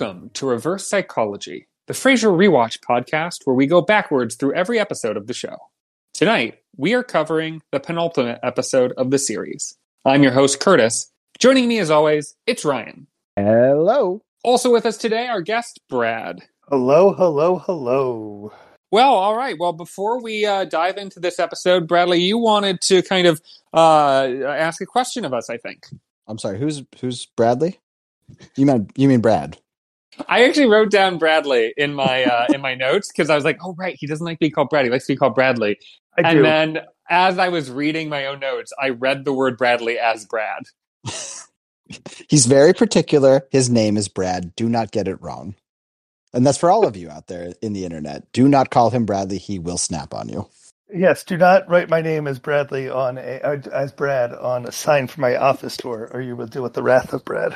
Welcome to Reverse Psychology, the Frasier Rewatch podcast where we go backwards through every episode of the show. Tonight, we are covering the penultimate episode of the series. I'm your host, Curtis. Joining me as always, it's Ryan. Hello. Also with us today, our guest, Brad. Hello, hello, hello. Well, all right. Well, before we dive into this episode, Bradley, you wanted to kind of ask a question of us, I think. I'm sorry, who's Bradley? You mean Brad? I actually wrote down Bradley in my in my notes because I was like, oh right, he doesn't like being called Brad. He likes to be called Bradley. And then as I was reading my own notes, I read the word Bradley as Brad. He's very particular. His name is Brad. Do not get it wrong. And that's for all of you out there in the internet. Do not call him Bradley. He will snap on you. Yes, do not write my name as Bradley as Brad on a sign for my office door, or you will deal with the wrath of Brad.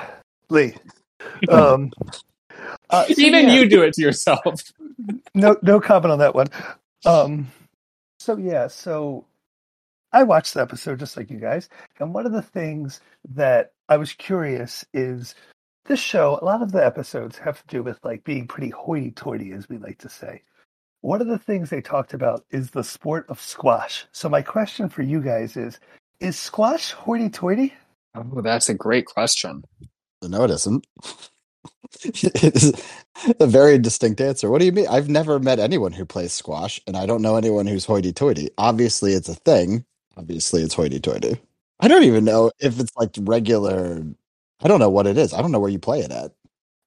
You do it to yourself. no comment on that one. So I watched the episode just like you guys, and one of the things that I was curious is this show, a lot of the episodes have to do with like being pretty hoity-toity, as we like to say. One of the things they talked about is the sport of squash. So my question for you guys is squash hoity-toity? Oh, that's a great question. No, it isn't. It is a very distinct answer. What do you mean? I've never met anyone who plays squash, and I don't know anyone who's hoity-toity. Obviously, it's a thing. Obviously, it's hoity-toity. I don't even know if it's like regular. I don't know what it is. I don't know where you play it at.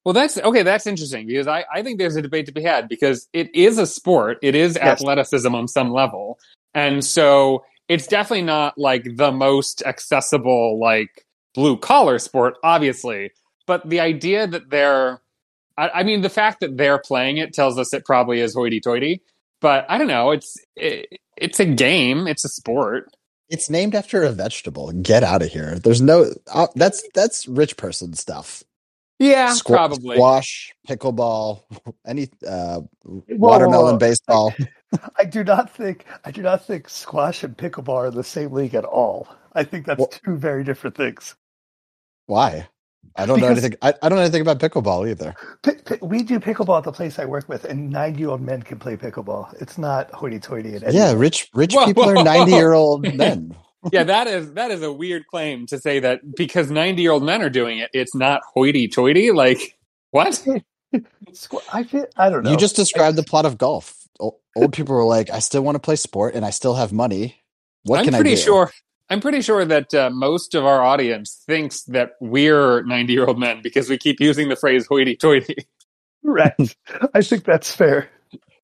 Well, that's interesting because I think there's a debate to be had because it is a sport. It is athleticism on some level. And so it's definitely not like the most accessible, like, blue-collar sport, obviously, but the idea that the fact that they're playing it tells us it probably is hoity-toity, but I don't know, it's a game, it's a sport. It's named after a vegetable. Get out of here. There's no... that's rich person stuff. Yeah, probably. Squash, pickleball, any watermelon baseball. I do not think squash and pickleball are in the same league at all. I think that's two very different things. Why? I don't know anything about pickleball either. We do pickleball at the place I work with, and 90-year-old men can play pickleball. It's not hoity-toity at any. Yeah, rich people are 90-year-old men. Yeah, that is a weird claim to say that because 90-year-old men are doing it, it's not hoity-toity. Like what? I don't know. You just described the plot of golf. Old people were like, I still want to play sport, and I still have money. What can I do? I'm pretty sure that most of our audience thinks that we're 90-year-old men because we keep using the phrase hoity-toity. Right. I think that's fair.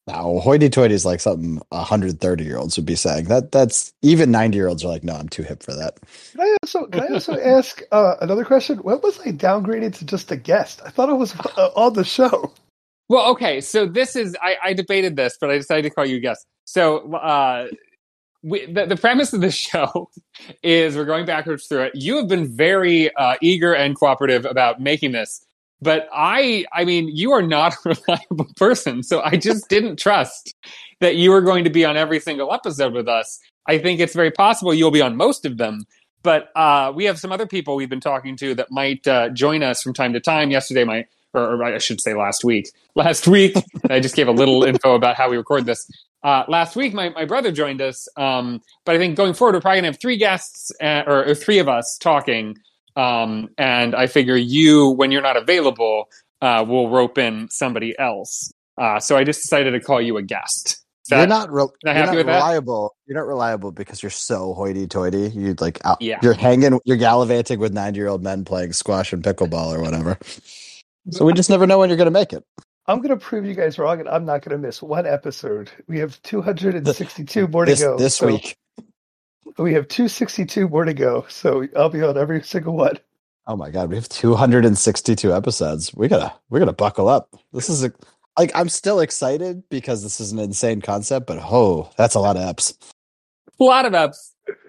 No, hoity-toity is like something 130-year-olds would be saying. That's even 90-year-olds are like, no, I'm too hip for that. Can I also ask another question? When was I downgraded to just a guest? I thought I was on the show. Well, okay. So this is I debated this, but I decided to call you a guest. So. The premise of this show is we're going backwards through it. You have been very eager and cooperative about making this, but I mean, you are not a reliable person, so I just didn't trust that you were going to be on every single episode with us. I think it's very possible you'll be on most of them, but we have some other people we've been talking to that might join us from time to time. Last week, I just gave a little info about how we record this. Last week, my brother joined us, but I think going forward, we're probably going to have three guests, or three of us talking, and I figure when you're not available, will rope in somebody else. So I just decided to call you a guest. You're not reliable because you're so hoity-toity. You're hanging, you're gallivanting with 90-year-old men playing squash and pickleball or whatever. So we just never know when you're going to make it. I'm going to prove you guys wrong, and I'm not going to miss one episode. We have 262 more to go. This week. We have 262 more to go, so I'll be on every single one. Oh, my God. We have 262 episodes. We're gonna buckle up. This is I'm still excited because this is an insane concept, but that's a lot of eps. A lot of eps.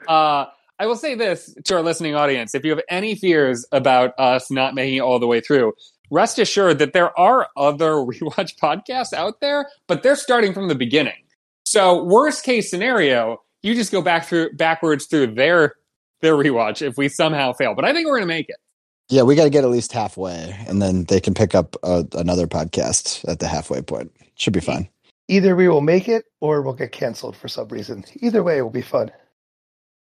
I will say this to our listening audience. If you have any fears about us not making it all the way through, rest assured that there are other rewatch podcasts out there, but they're starting from the beginning. So worst case scenario, you just go backwards through their rewatch if we somehow fail. But I think we're going to make it. Yeah, we got to get at least halfway, and then they can pick up another podcast at the halfway point. Should be fun. Either we will make it or we'll get canceled for some reason. Either way, it will be fun.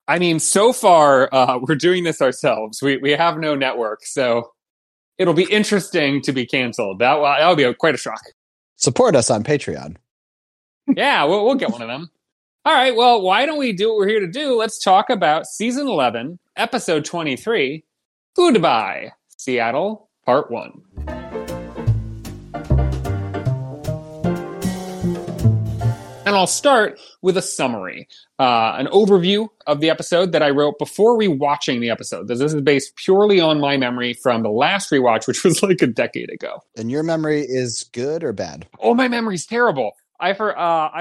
I mean, so far, we're doing this ourselves. We have no network, so it'll be interesting to be canceled. That'll be quite a shock. Support us on Patreon. Yeah, we'll get one of them. All right, well, why don't we do what we're here to do? Let's talk about Season 11, Episode 23, Goodbye, Seattle, Part 1. And I'll start with a summary, an overview of the episode that I wrote before rewatching the episode. This is based purely on my memory from the last rewatch, which was like a decade ago. And your memory is good or bad? Oh, my memory's terrible. I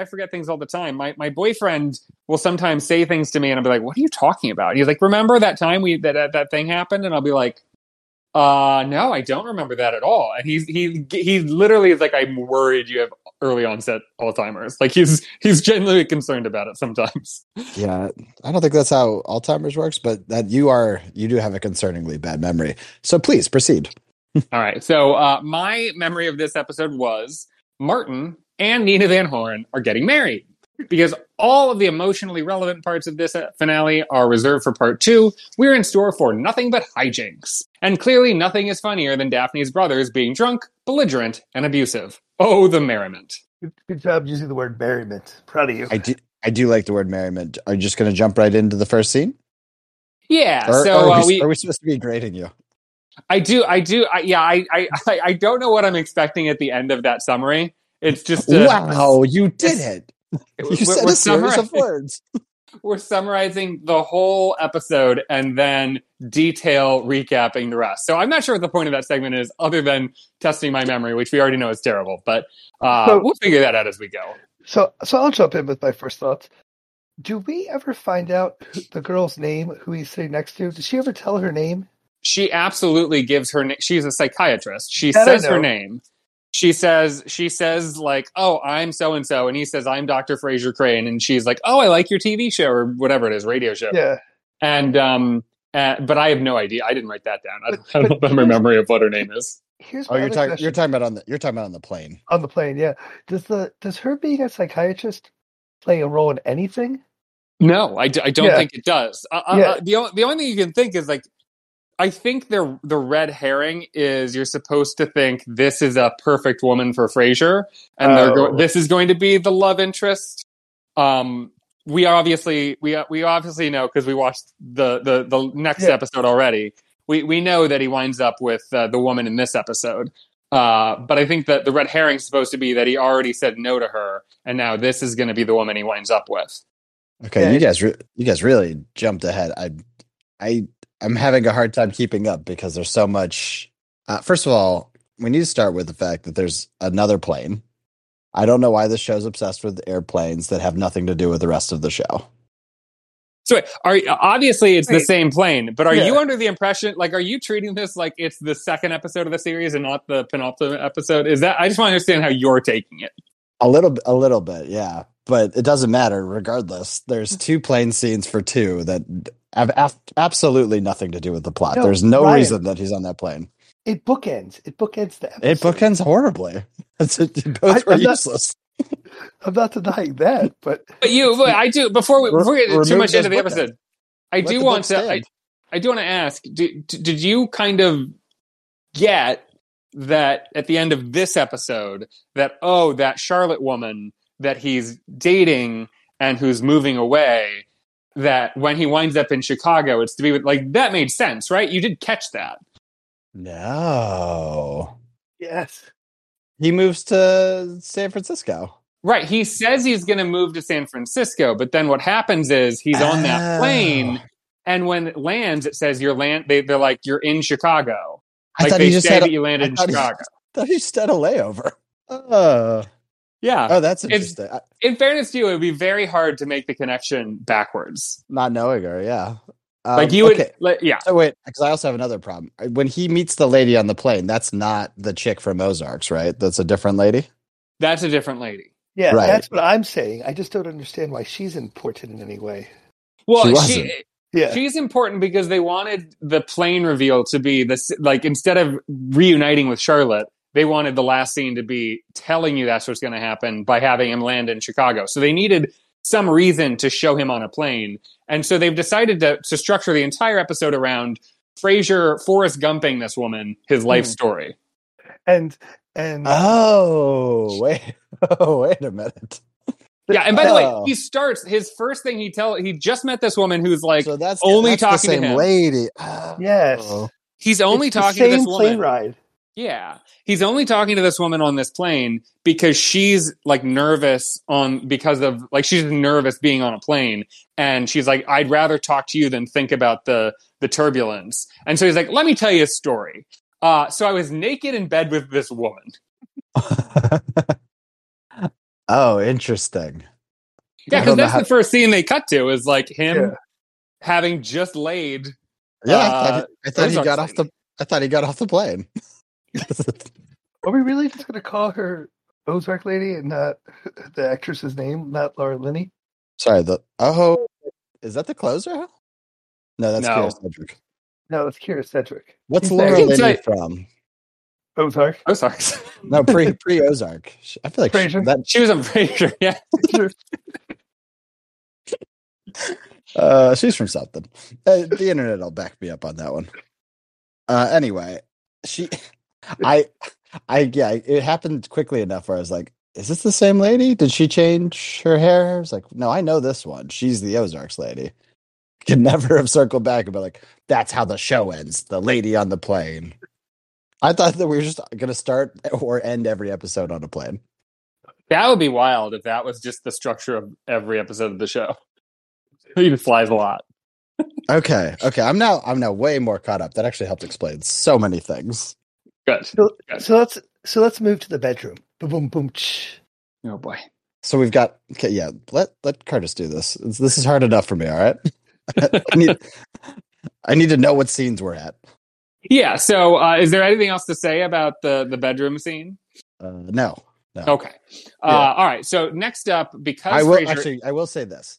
forget things all the time. My boyfriend will sometimes say things to me, and I'll be like, "What are you talking about?" And he's like, "Remember that time that thing happened?" And I'll be like, "No, I don't remember that at all." And he literally is like, "I'm worried you have early onset Alzheimer's." Like he's genuinely concerned about it sometimes. Yeah, I don't think that's how Alzheimer's works, but that you do have a concerningly bad memory. So please proceed. All right. So my memory of this episode was Martin and Nina Van Horn are getting married, because all of the emotionally relevant parts of this finale are reserved for Part 2. We're in store for nothing but hijinks. And clearly nothing is funnier than Daphne's brothers being drunk, belligerent, and abusive. Oh, the merriment. Good job using the word merriment. Proud of you. I do like the word merriment. Are you just going to jump right into the first scene? Yeah. Are we supposed to be grading you? I do. I don't know what I'm expecting at the end of that summary. It's just... wow, you did it. You said a series of words. We're summarizing the whole episode and then detail recapping the rest. So I'm not sure what the point of that segment is, other than testing my memory, which we already know is terrible. But we'll figure that out as we go. So I'll jump in with my first thoughts. Do we ever find out the girl's name who he's sitting next to? Does she ever tell her name? She absolutely gives her name. She's a psychiatrist. She says her name. She says like, "Oh, I'm so-and-so." And he says, "I'm Dr. Fraser Crane." And she's like, "Oh, I like your TV show," or whatever it is, radio show. Yeah. And, but I have no idea. I didn't write that down. I don't remember memory of what her name is. You're talking about on the plane. On the plane. Yeah. Does her being a psychiatrist play a role in anything? No, I don't think it does. The only thing you can think is like, I think the red herring is you're supposed to think this is a perfect woman for Frasier, and this is going to be the love interest. We obviously know, because we watched the next episode already. We know that he winds up with the woman in this episode, but I think that the red herring is supposed to be that he already said no to her, and now this is going to be the woman he winds up with. Okay, yeah. You guys really jumped ahead. I'm having a hard time keeping up because there's so much. First of all, we need to start with the fact that there's another plane. I don't know why this show's obsessed with airplanes that have nothing to do with the rest of the show. So obviously it's the same plane, but are you under the impression, like, are you treating this like it's the second episode of the series and not the penultimate episode? Is that, I just want to understand how you're taking it. A little bit, yeah. But it doesn't matter regardless. There's two plane scenes for two that have absolutely nothing to do with the plot. There's no reason that he's on that plane. It bookends. It bookends the episode. It bookends horribly. Both were useless. I'm not denying that, before we get too much into the episode, I do want to ask, did you kind of get that at the end of this episode that, oh, that Charlotte woman that he's dating and who's moving away, that when he winds up in Chicago, it's to be with, like, that made sense, right? You did catch that. No. Yes. He moves to San Francisco. Right. He says he's going to move to San Francisco, but then what happens is he's on that plane, and when it lands, it says they're like, "You're in Chicago." I thought he just had a layover. Yeah. Oh, that's interesting. In fairness to you, it would be very hard to make the connection backwards. Not knowing her, yeah. So wait, because I also have another problem. When he meets the lady on the plane, that's not the chick from Ozarks, right? That's a different lady? That's a different lady. Yeah, right. That's what I'm saying. I just don't understand why she's important in any way. Well, she wasn't. Yeah. She's important because they wanted the plane reveal to be this, like, instead of reuniting with Charlotte, they wanted the last scene to be telling you that's what's going to happen by having him land in Chicago. So they needed some reason to show him on a plane. And so they've decided to structure the entire episode around Frasier Forrest Gumping this woman, his life story. And wait a minute. Yeah, and by the way, he starts his first thing he just met this woman who's like that's talking the same to him. Lady. Oh. Yes. He's only talking to this woman. Plane ride. Yeah. He's only talking to this woman on this plane because she's like nervous she's nervous being on a plane, and she's like, I'd rather talk to you than think about the turbulence. And so he's like, let me tell you a story. So I was naked in bed with this woman. Oh, interesting. Yeah, because that's the first scene they cut to is like him having just laid. Yeah, I thought he got off the plane. Are we really just going to call her Ozark Lady and not the actress's name, not Laura Linney? Sorry, is that the closer? No, that's Kira Sedgwick. No, it's Kira Sedgwick. What's Laura Linney from? Ozark. No, pre Ozark. I feel like she was on Frasier. Yeah, she's from something. The internet will back me up on that one. Anyway, it happened quickly enough where I was like, "Is this the same lady? Did she change her hair?" I was like, "No, I know this one. She's the Ozarks lady." Could never have circled back and be like, "That's how the show ends. The lady on the plane." I thought that we were just going to start or end every episode on a plane. That would be wild if that was just the structure of every episode of the show. He flies a lot. Okay. I'm now way more caught up. That actually helped explain so many things. Good. So let's move to the bedroom. Boom, boom. Oh boy. So we've got Let Curtis do this. This is hard enough for me. All right. I need to know what scenes we're at. Yeah, so is there anything else to say about the bedroom scene? No. Okay. All right, so next up, because I will say this.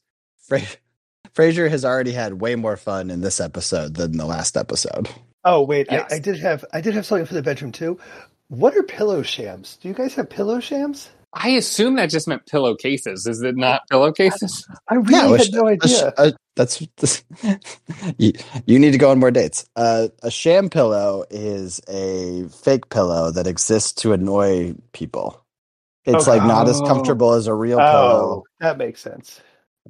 Frasier has already had way more fun in this episode than the last episode. Oh, wait, yes. I did have something for the bedroom, too. What are pillow shams? Do you guys have pillow shams? I assume that just meant pillowcases. Is it not pillowcases? I had no idea. You need to go on more dates. A sham pillow is a fake pillow that exists to annoy people. It's not as comfortable as a real pillow. That makes sense.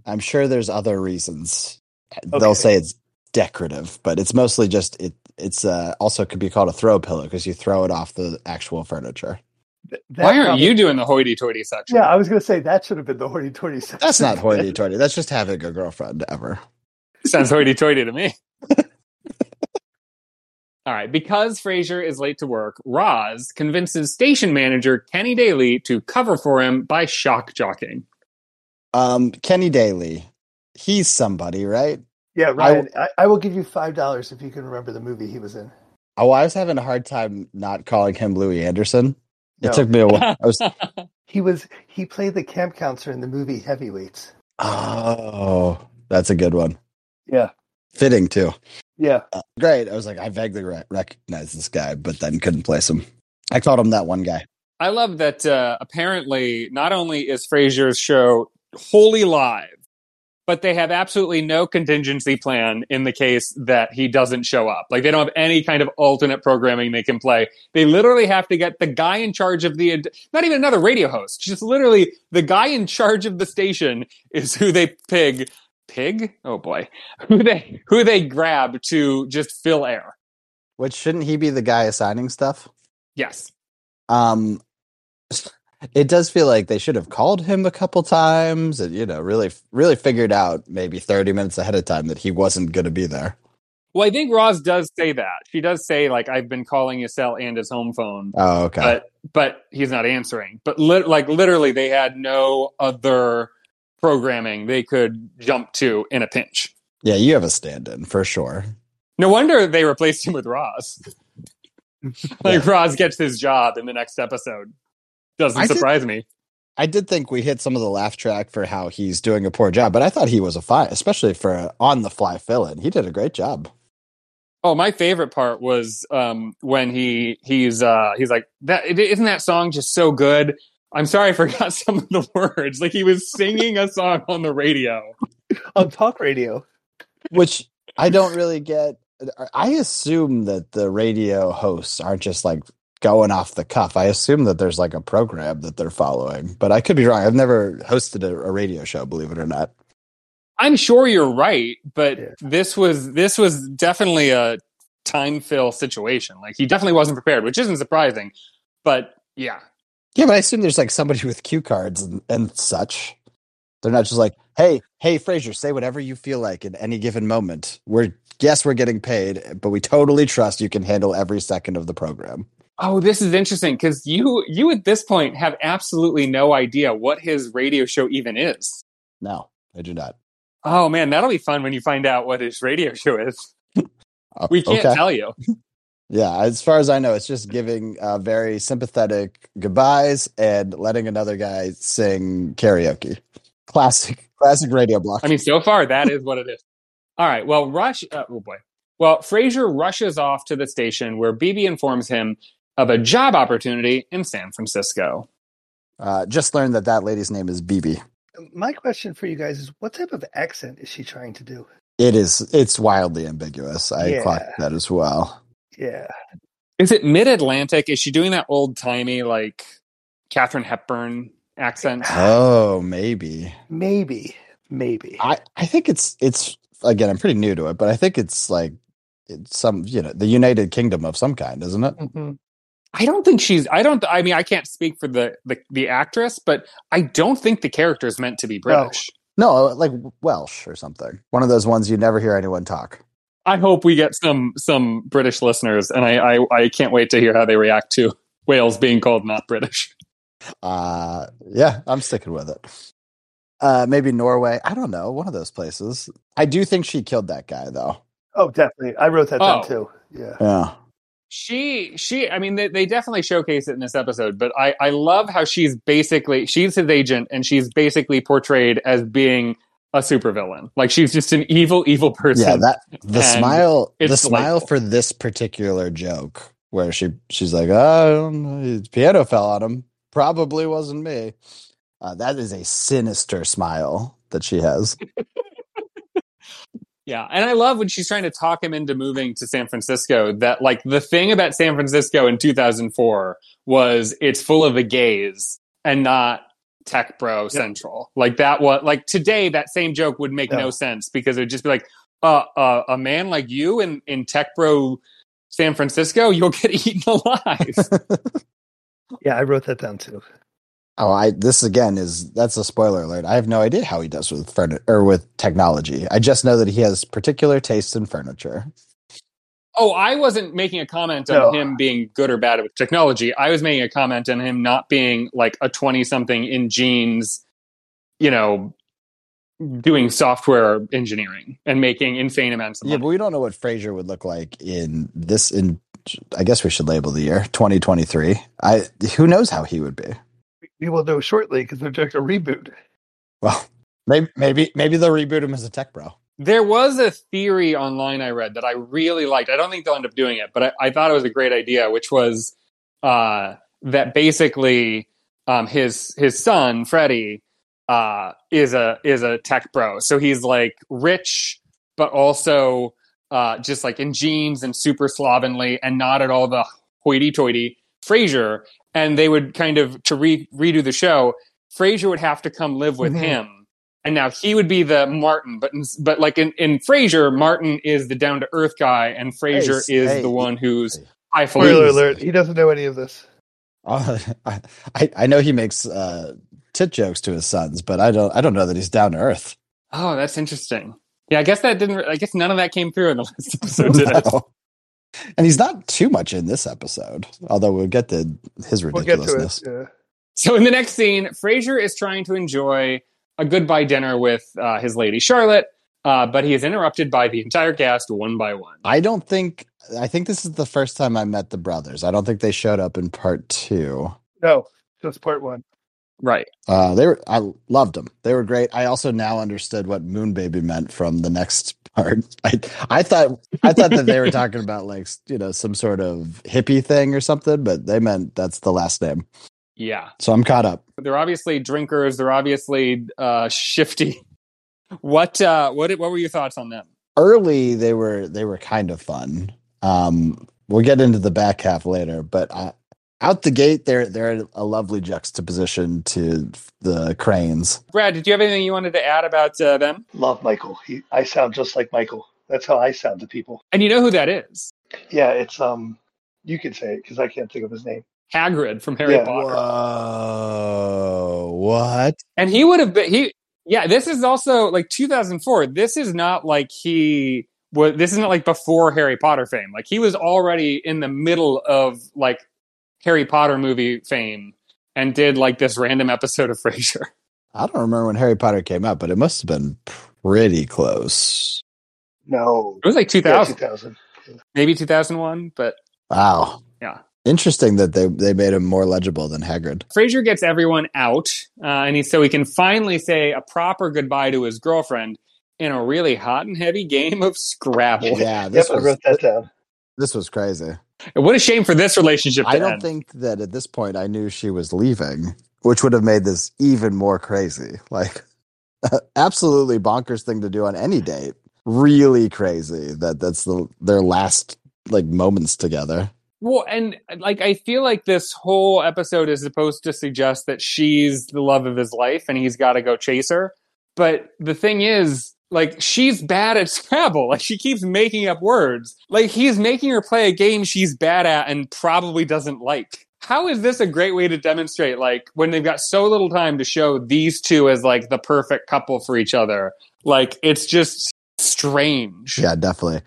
I'm sure there's other reasons. Okay. They'll say it's decorative, but it's mostly just it. It's also could be called a throw pillow because you throw it off the actual furniture. Why aren't you doing the hoity-toity section? Yeah, I was going to say that should have been the hoity-toity section. That's not hoity-toity. That's just having a girlfriend ever. Sounds hoity-toity to me. All right, because Frasier is late to work, Roz convinces station manager Kenny Daly to cover for him by shock jockeying. Kenny Daly, he's somebody, right? Yeah, Ryan, I will give you $5 if you can remember the movie he was in. Oh, I was having a hard time not calling him Louis Anderson. It took me a while. He played the camp counselor in the movie Heavyweights. Oh, that's a good one. Yeah. Fitting, too. Yeah. Great. I was like, I vaguely recognize this guy, but then couldn't place him. I called him that one guy. I love that apparently not only is Frasier's show wholly live, but they have absolutely no contingency plan in the case that he doesn't show up. Like, they don't have any kind of alternate programming they can play. They literally have to get the guy in charge of the... Not even another radio host. Just literally the guy in charge of the station is who they pig? Oh, boy. Who they grab to just fill air. Which, shouldn't he be the guy assigning stuff? Yes. It does feel like they should have called him a couple times and, really, really figured out maybe 30 minutes ahead of time that he wasn't going to be there. Well, I think Roz does say that. She does say, like, I've been calling his cell and his home phone. Oh, okay. But he's not answering. But, literally, they had no other programming they could jump to in a pinch. Yeah, you have a stand-in, for sure. No wonder they replaced him with Roz. Roz gets his job in the next episode. Doesn't surprise me. I did think we hit some of the laugh track for how he's doing a poor job, but I thought he was a fine, especially for an on-the-fly fill-in. He did a great job. Oh, my favorite part was when he's like, "That isn't that song just so good? I'm sorry I forgot some of the words." Like he was singing a song on the radio. On talk radio. Which I don't really get. I assume that the radio hosts aren't just like going off the cuff. I assume that there's like a program that they're following. But I could be wrong. I've never hosted a radio show, believe it or not. I'm sure you're right, but yeah. This was definitely a time fill situation. Like he definitely wasn't prepared, which isn't surprising. But yeah. Yeah, but I assume there's like somebody with cue cards and such. They're not just like, hey, Frasier, say whatever you feel like in any given moment. We're getting paid, but we totally trust you can handle every second of the program. Oh, this is interesting because you at this point have absolutely no idea what his radio show even is. No, I do not. Oh, man, that'll be fun when you find out what his radio show is. We can't tell you. Yeah, as far as I know, it's just giving very sympathetic goodbyes and letting another guy sing karaoke. Classic radio block. I mean, so far, that is what it is. All right, well, Frasier rushes off to the station where Bebe informs him of a job opportunity in San Francisco. Just learned that lady's name is Bebe. My question for you guys is, what type of accent is she trying to do? It's wildly ambiguous. I clocked that as well. Yeah. Is it mid-Atlantic? Is she doing that old-timey, like, Katharine Hepburn accent? Oh, maybe. Maybe. I think it's again, I'm pretty new to it, but I think it's like the United Kingdom of some kind, isn't it? Mm-hmm. I mean, I can't speak for the actress, but I don't think the character is meant to be British. No, like Welsh or something. One of those ones you never hear anyone talk. I hope we get some British listeners, and I can't wait to hear how they react to Wales being called not British. Yeah, I'm sticking with it. Maybe Norway. I don't know. One of those places. I do think she killed that guy, though. Oh, definitely. I wrote that down, too. Yeah. She. I mean, they definitely showcase it in this episode, but I love how she's his agent, and she's basically portrayed as being a supervillain. Like she's just an evil, evil person. Yeah, the smile for this particular joke, where she's like, "Oh, his piano fell on him. Probably wasn't me." That is a sinister smile that she has. Yeah, and I love when she's trying to talk him into moving to San Francisco, that like the thing about San Francisco in 2004 was it's full of the gays and not tech bro central. Like that was like today that same joke would make no sense because it would just be like a man like you in tech bro San Francisco, you'll get eaten alive. Yeah, I wrote that down too. Oh, that's a spoiler alert. I have no idea how he does with with technology. I just know that he has particular tastes in furniture. Oh, I wasn't making a comment on him being good or bad with technology. I was making a comment on him not being like a 20-something in jeans, doing software engineering and making insane amounts of money. Yeah, but we don't know what Frasier would look like in I guess we should label the year 2023. Who knows how he would be. We will know shortly because they're doing a reboot. Well, maybe they'll reboot him as a tech bro. There was a theory online I read that I really liked. I don't think they'll end up doing it, but I thought it was a great idea, which was that basically his son Freddie is a tech bro. So he's like rich, but also just like in jeans and super slovenly and not at all the hoity-toity Frasier. And they would kind of, to redo the show, Frasier would have to come live with him. And now he would be the Martin. But like in Frasier, Martin is the down-to-earth guy, and Frasier is the one who's highfalutin. Spoiler alert, he doesn't know any of this. I know he makes tit jokes to his sons, but I don't know that he's down-to-earth. Oh, that's interesting. Yeah, I guess I guess none of that came through in the last episode, did it? And he's not too much in this episode, although we'll get to his ridiculousness. We'll get to it, yeah. So in the next scene, Frasier is trying to enjoy a goodbye dinner with his lady Charlotte, but he is interrupted by the entire cast one by one. I think this is the first time I met the brothers. I don't think they showed up in part 2. No, just part 1. Right. I loved them. They were great. I also now understood what Moon Baby meant from the next part. I thought that they were talking about, like, you know, some sort of hippie thing or something, but they meant that's the last name. Yeah. So I'm caught up. They're obviously drinkers. They're obviously shifty. What were your thoughts on them? Early, they were kind of fun. We'll get into the back half later, but out the gate, they're a lovely juxtaposition to the Cranes. Brad, did you have anything you wanted to add about them? Love Michael. I sound just like Michael. That's how I sound to people. And you know who that is? Yeah, it's you can say it because I can't think of his name. Hagrid from Harry Potter. Whoa, what? And he would have been this is also like 2004. This isn't like before Harry Potter fame. Like, he was already in the middle of like Harry Potter movie fame and did like this random episode of Frasier. I don't remember when Harry Potter came out, but it must have been pretty close. No. It was like 2000. Yeah, 2000. Maybe 2001, but wow. Yeah. Interesting that they made him more legible than Hagrid. Frasier gets everyone out, and so he can finally say a proper goodbye to his girlfriend in a really hot and heavy game of Scrabble. Yeah, I wrote that down. This was crazy. And what a shame for this relationship to end. I don't think that at this point I knew she was leaving, which would have made this even more crazy. Like, absolutely bonkers thing to do on any date. Really crazy that that's their last like moments together. Well, and like, I feel like this whole episode is supposed to suggest that she's the love of his life and he's got to go chase her. But the thing is, like, she's bad at Scrabble. Like, she keeps making up words. Like, he's making her play a game she's bad at and probably doesn't like. How is this a great way to demonstrate, like, when they've got so little time to show these two as like the perfect couple for each other? Like, it's just strange. Yeah, definitely.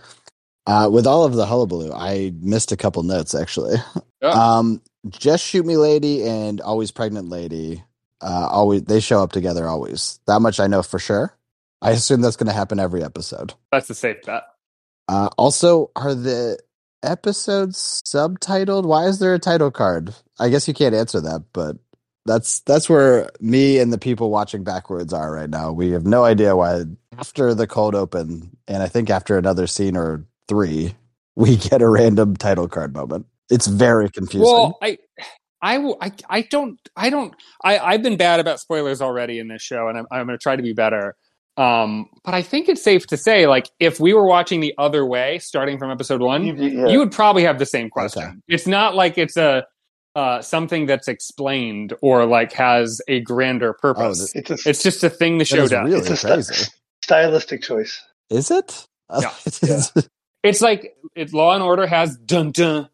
With all of the hullabaloo, I missed a couple notes, actually. Oh. Just Shoot Me Lady and Always Pregnant Lady, they show up together always. That much I know for sure. I assume that's going to happen every episode. That's a safe bet. Also, are the episodes subtitled? Why is there a title card? I guess you can't answer that, but that's where me and the people watching backwards are right now. We have no idea why, after the cold open, and I think after another scene or three, we get a random title card moment. It's very confusing. Well, I've been bad about spoilers already in this show, and I'm going to try to be better. But I think it's safe to say, like, if we were watching the other way, starting from episode one, you would probably have the same question. Okay. It's not like it's a something that's explained or like has a grander purpose. Oh, it's just a thing the show does. Really, it's a stylistic choice. Is it? Yeah. It's like Law and Order has dun dun,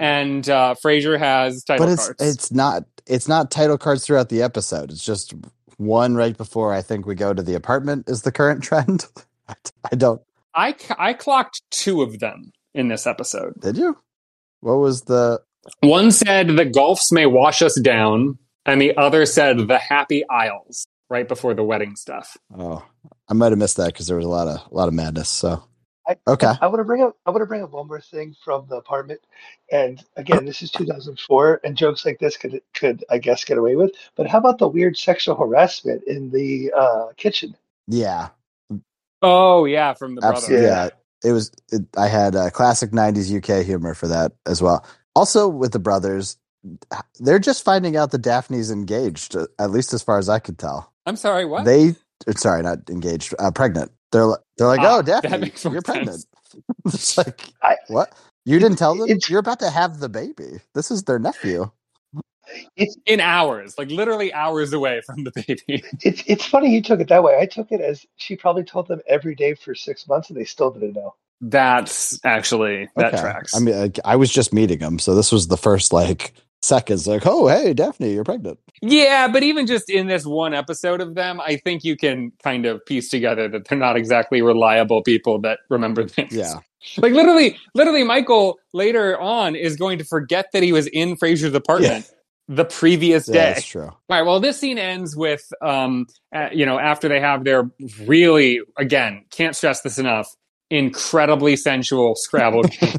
and Frasier has title cards. It's not title cards throughout the episode. It's just one right before I think we go to the apartment is the current trend. I clocked two of them in this episode. Did you? What was the one? Said the gulfs may wash us down, and the other said the happy isles right before the wedding stuff. Oh. I might have missed that because there was a lot of madness. So, okay, I want to bring up one more thing from the apartment. And again, this is 2004, and jokes like this could I guess get away with. But how about the weird sexual harassment in the kitchen? Yeah. Oh yeah, from the brother. Absolutely, yeah, it was. I had classic '90s UK humor for that as well. Also with the brothers, they're just finding out that Daphne's engaged. At least as far as I could tell. I'm sorry, what they. Sorry, not engaged. Pregnant. They're like, oh, Daphne, you're pregnant. It's like, what? You didn't tell them? You're about to have the baby. This is their nephew. It's in hours, like literally hours away from the baby. It's funny you took it that way. I took it as she probably told them every day for 6 months, and they still didn't know. That's actually that tracks. I mean, I was just meeting them, so this was the first like. Seconds like, oh hey Daphne, you're pregnant. Yeah, but even just in this one episode of them, I think you can kind of piece together that they're not exactly reliable people that remember things. Yeah, like literally Michael later on is going to forget that he was in Frasier's apartment the previous day. That's true. All right, well, this scene ends with after they have their really, again, can't stress this enough, incredibly sensual Scrabble game.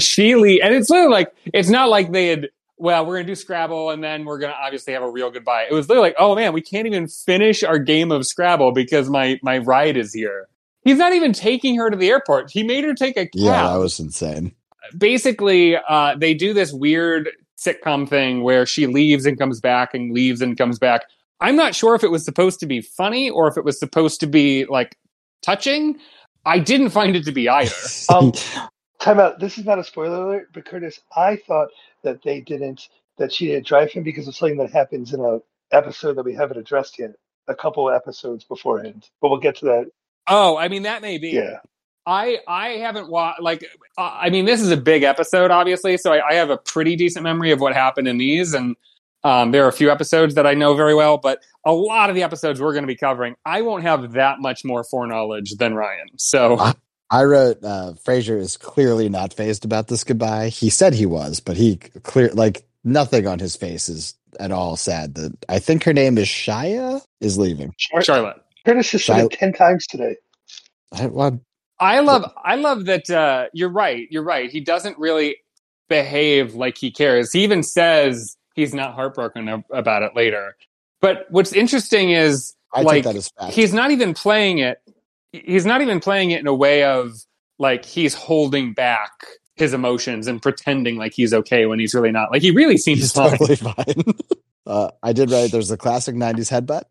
She leaves, and it's literally like, it's not like they had well, we're going to do Scrabble, and then we're going to obviously have a real goodbye. It was literally like, oh, man, we can't even finish our game of Scrabble because my ride is here. He's not even taking her to the airport. He made her take a cab. Yeah, that was insane. Basically, they do this weird sitcom thing where she leaves and comes back and leaves and comes back. I'm not sure if it was supposed to be funny or if it was supposed to be, like, touching. I didn't find it to be either. Time out. This is not a spoiler alert, but Curtis, I thought that she didn't drive him because of something that happens in an episode that we haven't addressed yet, a couple of episodes beforehand. But we'll get to that. Oh, I mean, that may be. Yeah. I haven't watched, this is a big episode, obviously, so I have a pretty decent memory of what happened in these, and there are a few episodes that I know very well, but a lot of the episodes we're going to be covering, I won't have that much more foreknowledge than Ryan, so... I wrote, Frasier is clearly not phased about this goodbye. He said he was, but nothing on his face is at all sad. I think her name is Shia is leaving. Charlotte. Curtis has said it 10 times today. I love that. You're right. He doesn't really behave like he cares. He even says he's not heartbroken about it later. But what's interesting is he's not even playing it. He's not even playing it in a way of, like, he's holding back his emotions and pretending like he's okay when he's really not. Like, he really seems fine. Totally fine. I did write, there's a classic 90s headbutt.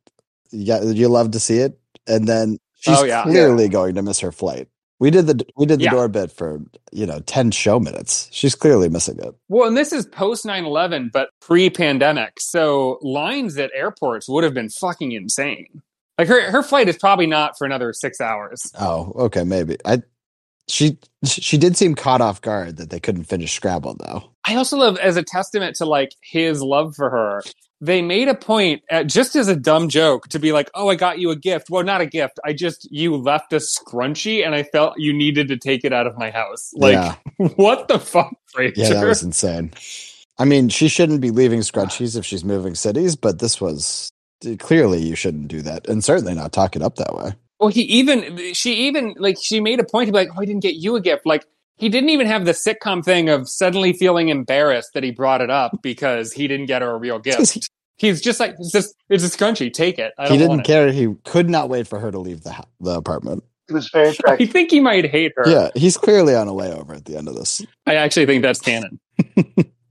You love to see it. And then she's clearly going to miss her flight. We did the door bit for, 10 show minutes. She's clearly missing it. Well, and this is post 9/11, but pre-pandemic. So lines at airports would have been fucking insane. Like, her flight is probably not for another 6 hours. Oh, okay, maybe. She did seem caught off guard that they couldn't finish Scrabble, though. I also love, as a testament to, his love for her, they made a point, just as a dumb joke, to be like, oh, I got you a gift. Well, not a gift. You left a scrunchie, and I felt you needed to take it out of my house. What the fuck, Frasier? Yeah, that was insane. I mean, she shouldn't be leaving scrunchies if she's moving cities, but this was... Clearly, you shouldn't do that, and certainly not talk it up that way. Well, she made a point to be like, oh, I didn't get you a gift. Like, he didn't even have the sitcom thing of suddenly feeling embarrassed that he brought it up because he didn't get her a real gift. He's just like, it's a scrunchie, take it. He didn't care. He could not wait for her to leave the apartment. It was very attractive. I think he might hate her. Yeah, he's clearly on a layover at the end of this. I actually think that's canon.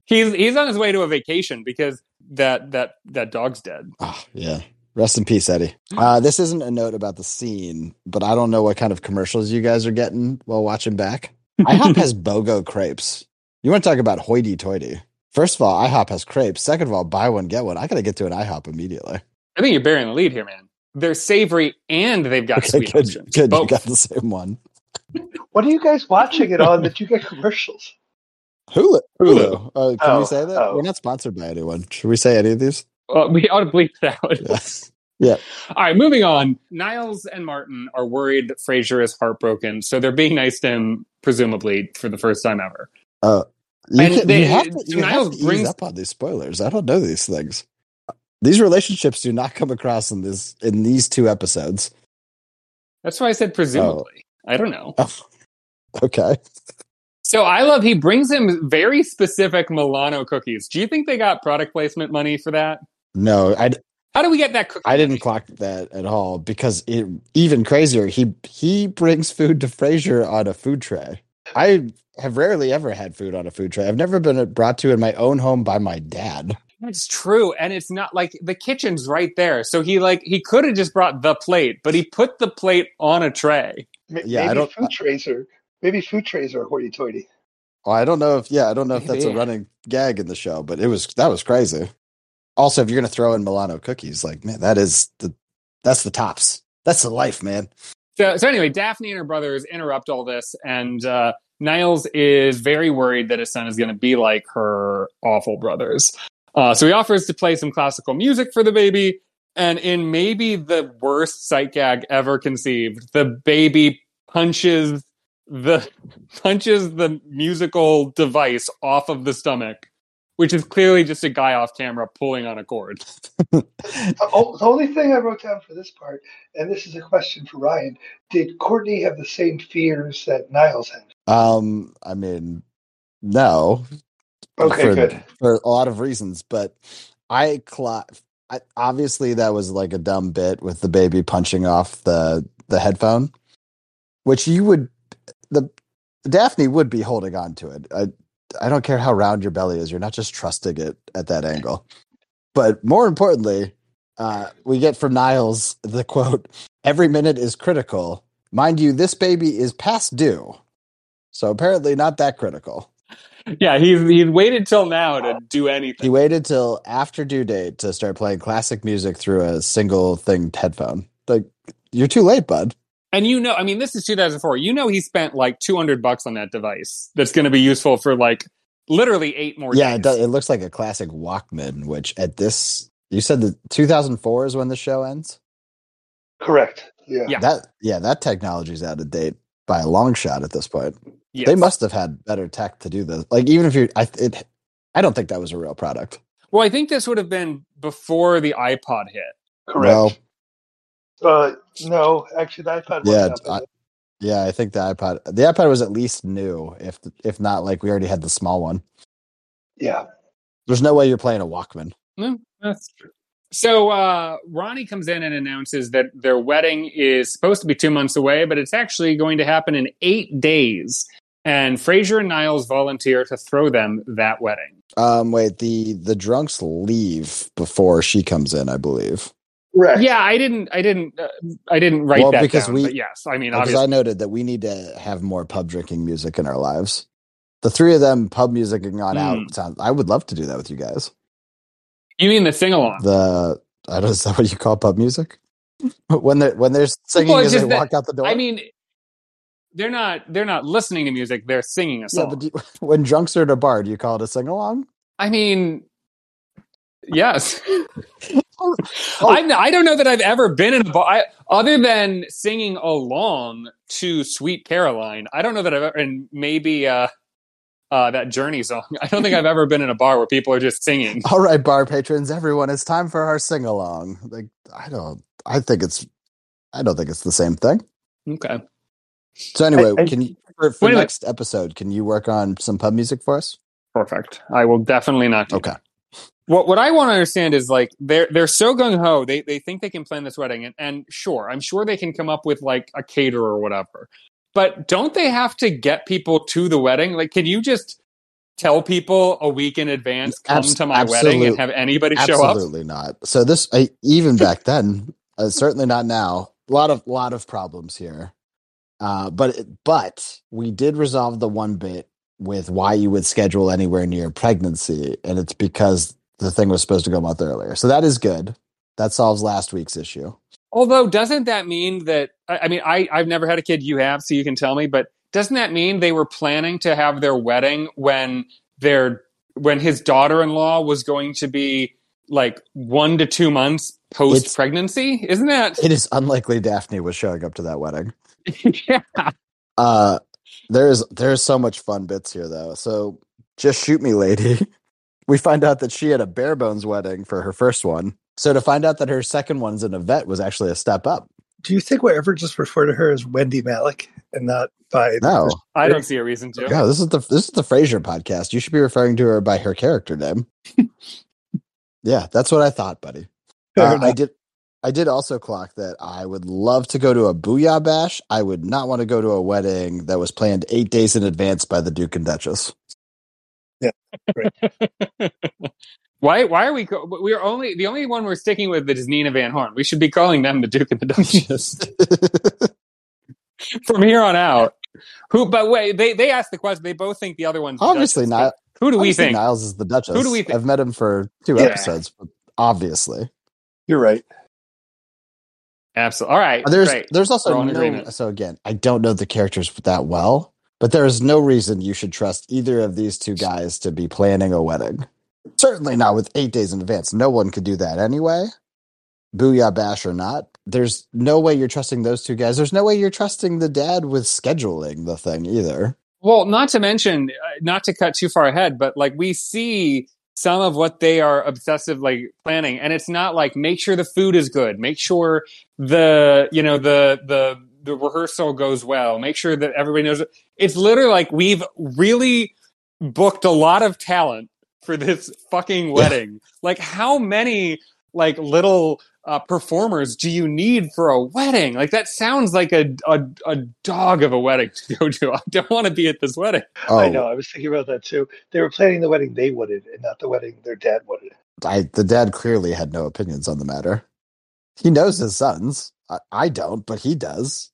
He's on his way to a vacation because that dog's dead. Oh, yeah. Rest in peace, Eddie. This isn't a note about the scene, but I don't know what kind of commercials you guys are getting while watching back. IHOP has BOGO crepes. You want to talk about hoity-toity. First of all, IHOP has crepes. Second of all, buy one, get one. I got to get to an IHOP immediately. I think you're burying the lead here, man. They're savory and they've got sweet options. Good, you got the same one. What are you guys watching it on that you get commercials? Hulu. Can we say that? Oh. We're not sponsored by anyone. Should we say any of these? We ought to bleep it out. Yeah. All right, moving on. Niles and Martin are worried that Frasier is heartbroken, so they're being nice to him, presumably, for the first time ever. Niles brings up on these spoilers. I don't know these things. These relationships do not come across in these two episodes. That's why I said presumably. I don't know. Oh. Okay. So I love, he brings him very specific Milano cookies. Do you think they got product placement money for that? No. How do we get that cookie? I didn't clock that at all because even crazier, he brings food to Frasier on a food tray. I have rarely ever had food on a food tray. I've never been brought to in my own home by my dad. That's true. And it's not like the kitchen's right there. So he could have just brought the plate, but he put the plate on a tray. Maybe food trays are hoity-toity. Oh, I don't know if that's a running gag in the show, but that was crazy. Also, if you're going to throw in Milano cookies, that's the tops. That's the life, man. So anyway, Daphne and her brothers interrupt all this, and Niles is very worried that his son is going to be like her awful brothers. So he offers to play some classical music for the baby, and in maybe the worst sight gag ever conceived, the baby punches the musical device off of the stomach, which is clearly just a guy off camera pulling on a cord. The only thing I wrote down for this part, and this is a question for Ryan, did Courtney have the same fears that Niles had? No. Okay, good. For a lot of reasons, but I obviously that was like a dumb bit with the baby punching off the headphone, which you would Daphne would be holding on to it. I don't care how round your belly is, you're not just trusting it at that angle. But more importantly, we get from Niles the quote, "Every minute is critical. Mind you, this baby is past due." So apparently not that critical. Yeah, he waited till now to do anything. He waited till after due date to start playing classic music through a single thinged headphone. Like, you're too late, bud. And you know, I mean, this is 2004. You know he spent like $200 on that device that's going to be useful for like literally 8 more days. Yeah, it looks like a classic Walkman, which at this, you said that 2004 is when the show ends? Correct. Yeah. That technology's out of date by a long shot at this point. Yes. They must have had better tech to do this. Like, even if I don't think that was a real product. Well, I think this would have been before the iPod hit. Correct. Well, no, actually, the iPod. I think the iPod was at least new. If not, like, we already had the small one. Yeah. There's no way you're playing a Walkman. No, that's true. So Ronnie comes in and announces that their wedding is supposed to be 2 months away, but it's actually going to happen in 8 days. And Frasier and Niles volunteer to throw them that wedding. The drunks leave before she comes in, I believe. Right. Yeah, I didn't write that because down. Yes, I mean, because I noted that we need to have more pub drinking music in our lives. The three of them pub musicking on out. I would love to do that with you guys. You mean the sing-along? Is that what you call pub music? When they're singing as they walk out the door? I mean, they're not listening to music, they're singing a song. Yeah, but when drunks are at a bar, do you call it a sing-along? I mean, yes. I don't know that I've ever been in a bar, other than singing along to Sweet Caroline. I don't know that I've ever, and maybe... that Journey song. I don't think I've ever been in a bar where people are just singing. All right, bar patrons, everyone, it's time for our sing along. Like, I don't think it's the same thing. Okay. So anyway, for next episode, can you work on some pub music for us? Perfect. I will definitely not do that. What I want to understand is, like, they're so gung ho. They think they can plan this wedding, and sure, I'm sure they can come up with like a caterer or whatever. But don't they have to get people to the wedding? Like, can you just tell people a week in advance, come to my wedding and have anybody show up? Absolutely not. So this, even back then, certainly not now, a lot of problems here. But we did resolve the one bit with why you would schedule anywhere near pregnancy. And it's because the thing was supposed to go a month earlier. So that is good. That solves last week's issue. Although, doesn't that mean that, I mean, I've never had a kid, you have, so you can tell me, but doesn't that mean they were planning to have their wedding when his daughter-in-law was going to be like 1 to 2 months post-pregnancy? Isn't that? It is unlikely Daphne was showing up to that wedding. Yeah. There's so much fun bits here, though. So, just shoot me, lady. We find out that she had a bare bones wedding for her first one. So to find out that her second one's an event was actually a step up. Do you think we'll ever just refer to her as Wendy Malick and not by... No. I don't see a reason to. No, this is the Frasier podcast. You should be referring to her by her character name. Yeah, that's what I thought, buddy. I did also clock that I would love to go to a Booyah Bash. I would not want to go to a wedding that was planned 8 days in advance by the Duke and Duchess. Yeah, great. Why are the only one we're sticking with is Nina Van Horn. We should be calling them the Duke and the Duchess from here on out. They asked the question. They both think the other one's obviously the Duchess. Who do we think? Niles is the Duchess. Who do we think? I've met him for 2 episodes. But obviously, you're right. Absolutely. All right. There's also no. So again, I don't know the characters that well, but there is no reason you should trust either of these two guys to be planning a wedding. Certainly not with 8 days in advance. No one could do that anyway. Booyah Bash or not. There's no way you're trusting those two guys. There's no way you're trusting the dad with scheduling the thing either. Well, not to mention, not to cut too far ahead, but like we see some of what they are obsessively planning. And it's not like, make sure the food is good. Make sure the rehearsal goes well. Make sure that everybody knows. It's literally like we've really... booked a lot of talent for this fucking wedding. Like, how many like little performers do you need for a wedding? Like, that sounds like a dog of a wedding to go to. I don't want to be at this wedding. Oh. I know. I was thinking about that too. They were planning the wedding they wanted, and not the wedding their dad wanted. The dad clearly had no opinions on the matter. He knows his sons. I don't, but he does.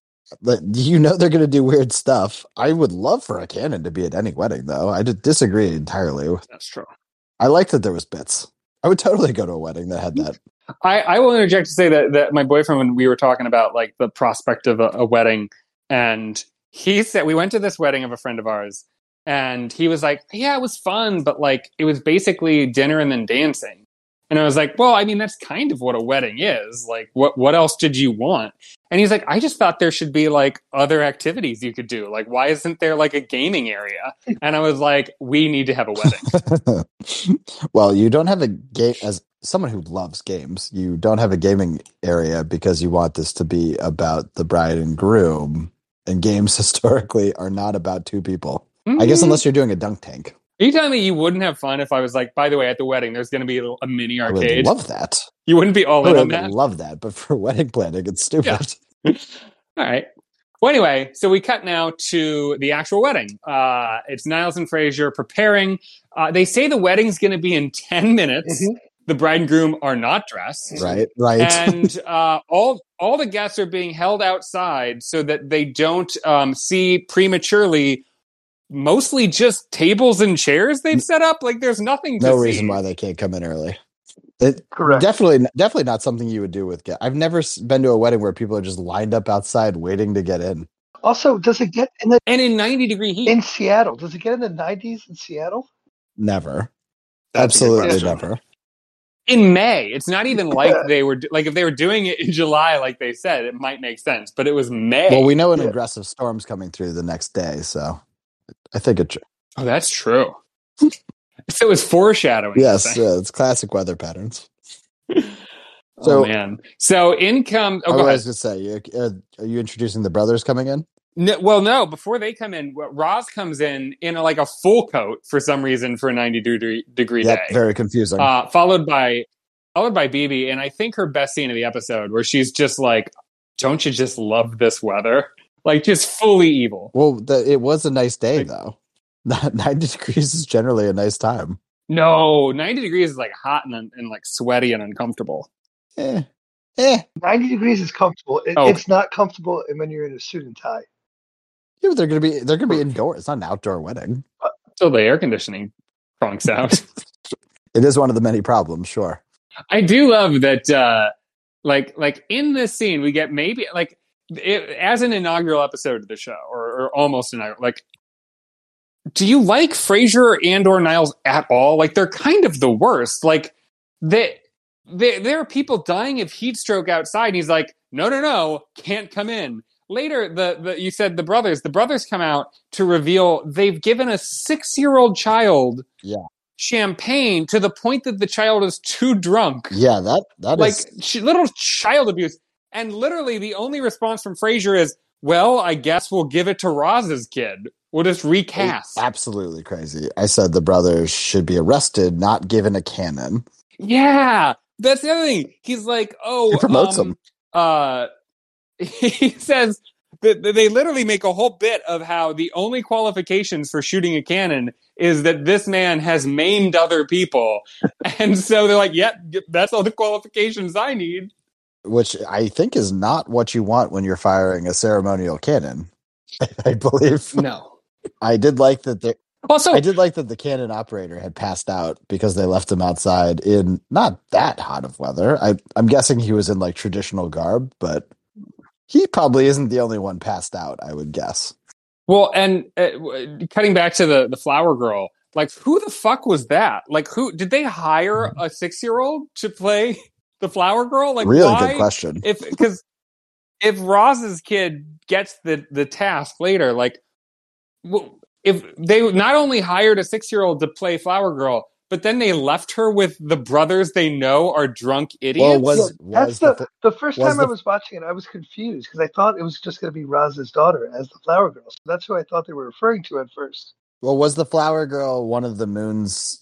You know they're going to do weird stuff. I would love for a canon to be at any wedding, though. I disagree entirely. That's true. I like that there was bits. I would totally go to a wedding that had that. I will interject to say that my boyfriend, when we were talking about like the prospect of a wedding, and he said, we went to this wedding of a friend of ours, and he was like, yeah, it was fun, but like it was basically dinner and then dancing. And I was like, well, I mean, that's kind of what a wedding is. Like, what else did you want? And he's like, I just thought there should be like other activities you could do. Like, why isn't there like a gaming area? And I was like, we need to have a wedding. Well, you don't have a game, as someone who loves games, you don't have a gaming area because you want this to be about the bride and groom. And games historically are not about two people. Mm-hmm. I guess unless you're doing a dunk tank. Are you telling me you wouldn't have fun if I was like, by the way, at the wedding, there's going to be a mini arcade? I would love that. You wouldn't be all in on that? I would love that, but for wedding planning, it's stupid. Yeah. All right. Well, anyway, so we cut now to the actual wedding. It's Niles and Frasier preparing. They say the wedding's going to be in 10 minutes. Mm-hmm. The bride and groom are not dressed. Right. And all the guests are being held outside so that they don't see prematurely mostly just tables and chairs they've set up. Like, there's nothing to see. No reason why they can't come in early. Correct. Definitely not something you would do with guests. I've never been to a wedding where people are just lined up outside waiting to get in. Also, does it get in in 90-degree heat? In Seattle. Does it get in the 90s in Seattle? Never. Absolutely never. In May. It's not even like they were... Like, if they were doing it in July, like they said, it might make sense. But it was May. Well, we know an aggressive storm's coming through the next day, so... I think it's true. Oh, that's true. So it's foreshadowing. Yes, it's classic weather patterns. Oh, man. So in comes... Oh, I was going to say, are you introducing the brothers coming in? No, well, no. Before they come in, Roz comes in like a full coat for some reason for a 90-degree day. Yep, very confusing. Followed by Bebe, and I think her best scene of the episode, where she's just like, don't you just love this weather? Like, just fully evil. Well, it was a nice day, though. 90 degrees is generally a nice time. No, 90 degrees is, like, hot and like, sweaty and uncomfortable. 90 degrees is comfortable. It's not comfortable when you're in a suit and tie. Yeah, but they're gonna be indoors. It's not an outdoor wedding. So the air conditioning trunks out. It is one of the many problems, sure. I do love that, like in this scene, we get maybe, like... as an inaugural episode of the show, or almost inaugural, like, do you like Frasier and or Niles at all? Like, they're kind of the worst. Like, there are people dying of heat stroke outside, and he's like, no, can't come in. Later, you said the brothers come out to reveal they've given a 6-year-old child champagne to the point that the child is too drunk. Yeah, that like, is... Like, little child abuse. And literally, the only response from Frasier is, well, I guess we'll give it to Roz's kid. We'll just recast. Absolutely crazy. I said the brothers should be arrested, not given a canon. Yeah. That's the other thing. He's like, oh. He promotes them. He says that they literally make a whole bit of how the only qualifications for shooting a canon is that this man has maimed other people. And so they're like, yep, that's all the qualifications I need. Which I think is not what you want when you're firing a ceremonial cannon, I believe. No. I did like that the cannon operator had passed out because they left him outside in not that hot of weather. I'm guessing he was in like traditional garb, but he probably isn't the only one passed out, I would guess. Well, and cutting back to the flower girl, like, who the fuck was that? Like, who did they hire a 6-year-old to play? The flower girl? Like, really good question. Because if Roz's kid gets the task later, like, if they not only hired a 6-year-old to play flower girl, but then they left her with the brothers they know are drunk idiots. Well, the first time I was watching it, I was confused because I thought it was just going to be Roz's daughter as the flower girl. So that's who I thought they were referring to at first. Well, was the flower girl one of the moon's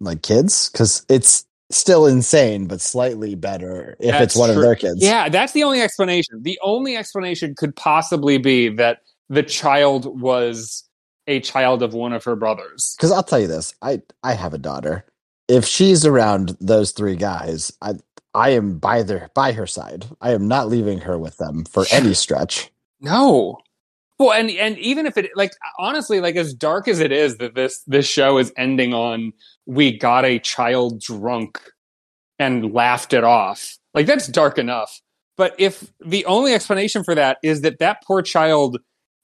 like kids? Because it's still insane, but slightly better if that's it's one true. Of their kids. Yeah, that's the only explanation. The only explanation could possibly be that the child was a child of one of her brothers. Because I'll tell you this, I have a daughter. If she's around those three guys, I am by her side. I am not leaving her with them for any stretch. No. Well, and even if it, like, honestly, like, as dark as it is that this show is ending on, we got a child drunk and laughed it off. Like, that's dark enough. But if the only explanation for that is that poor child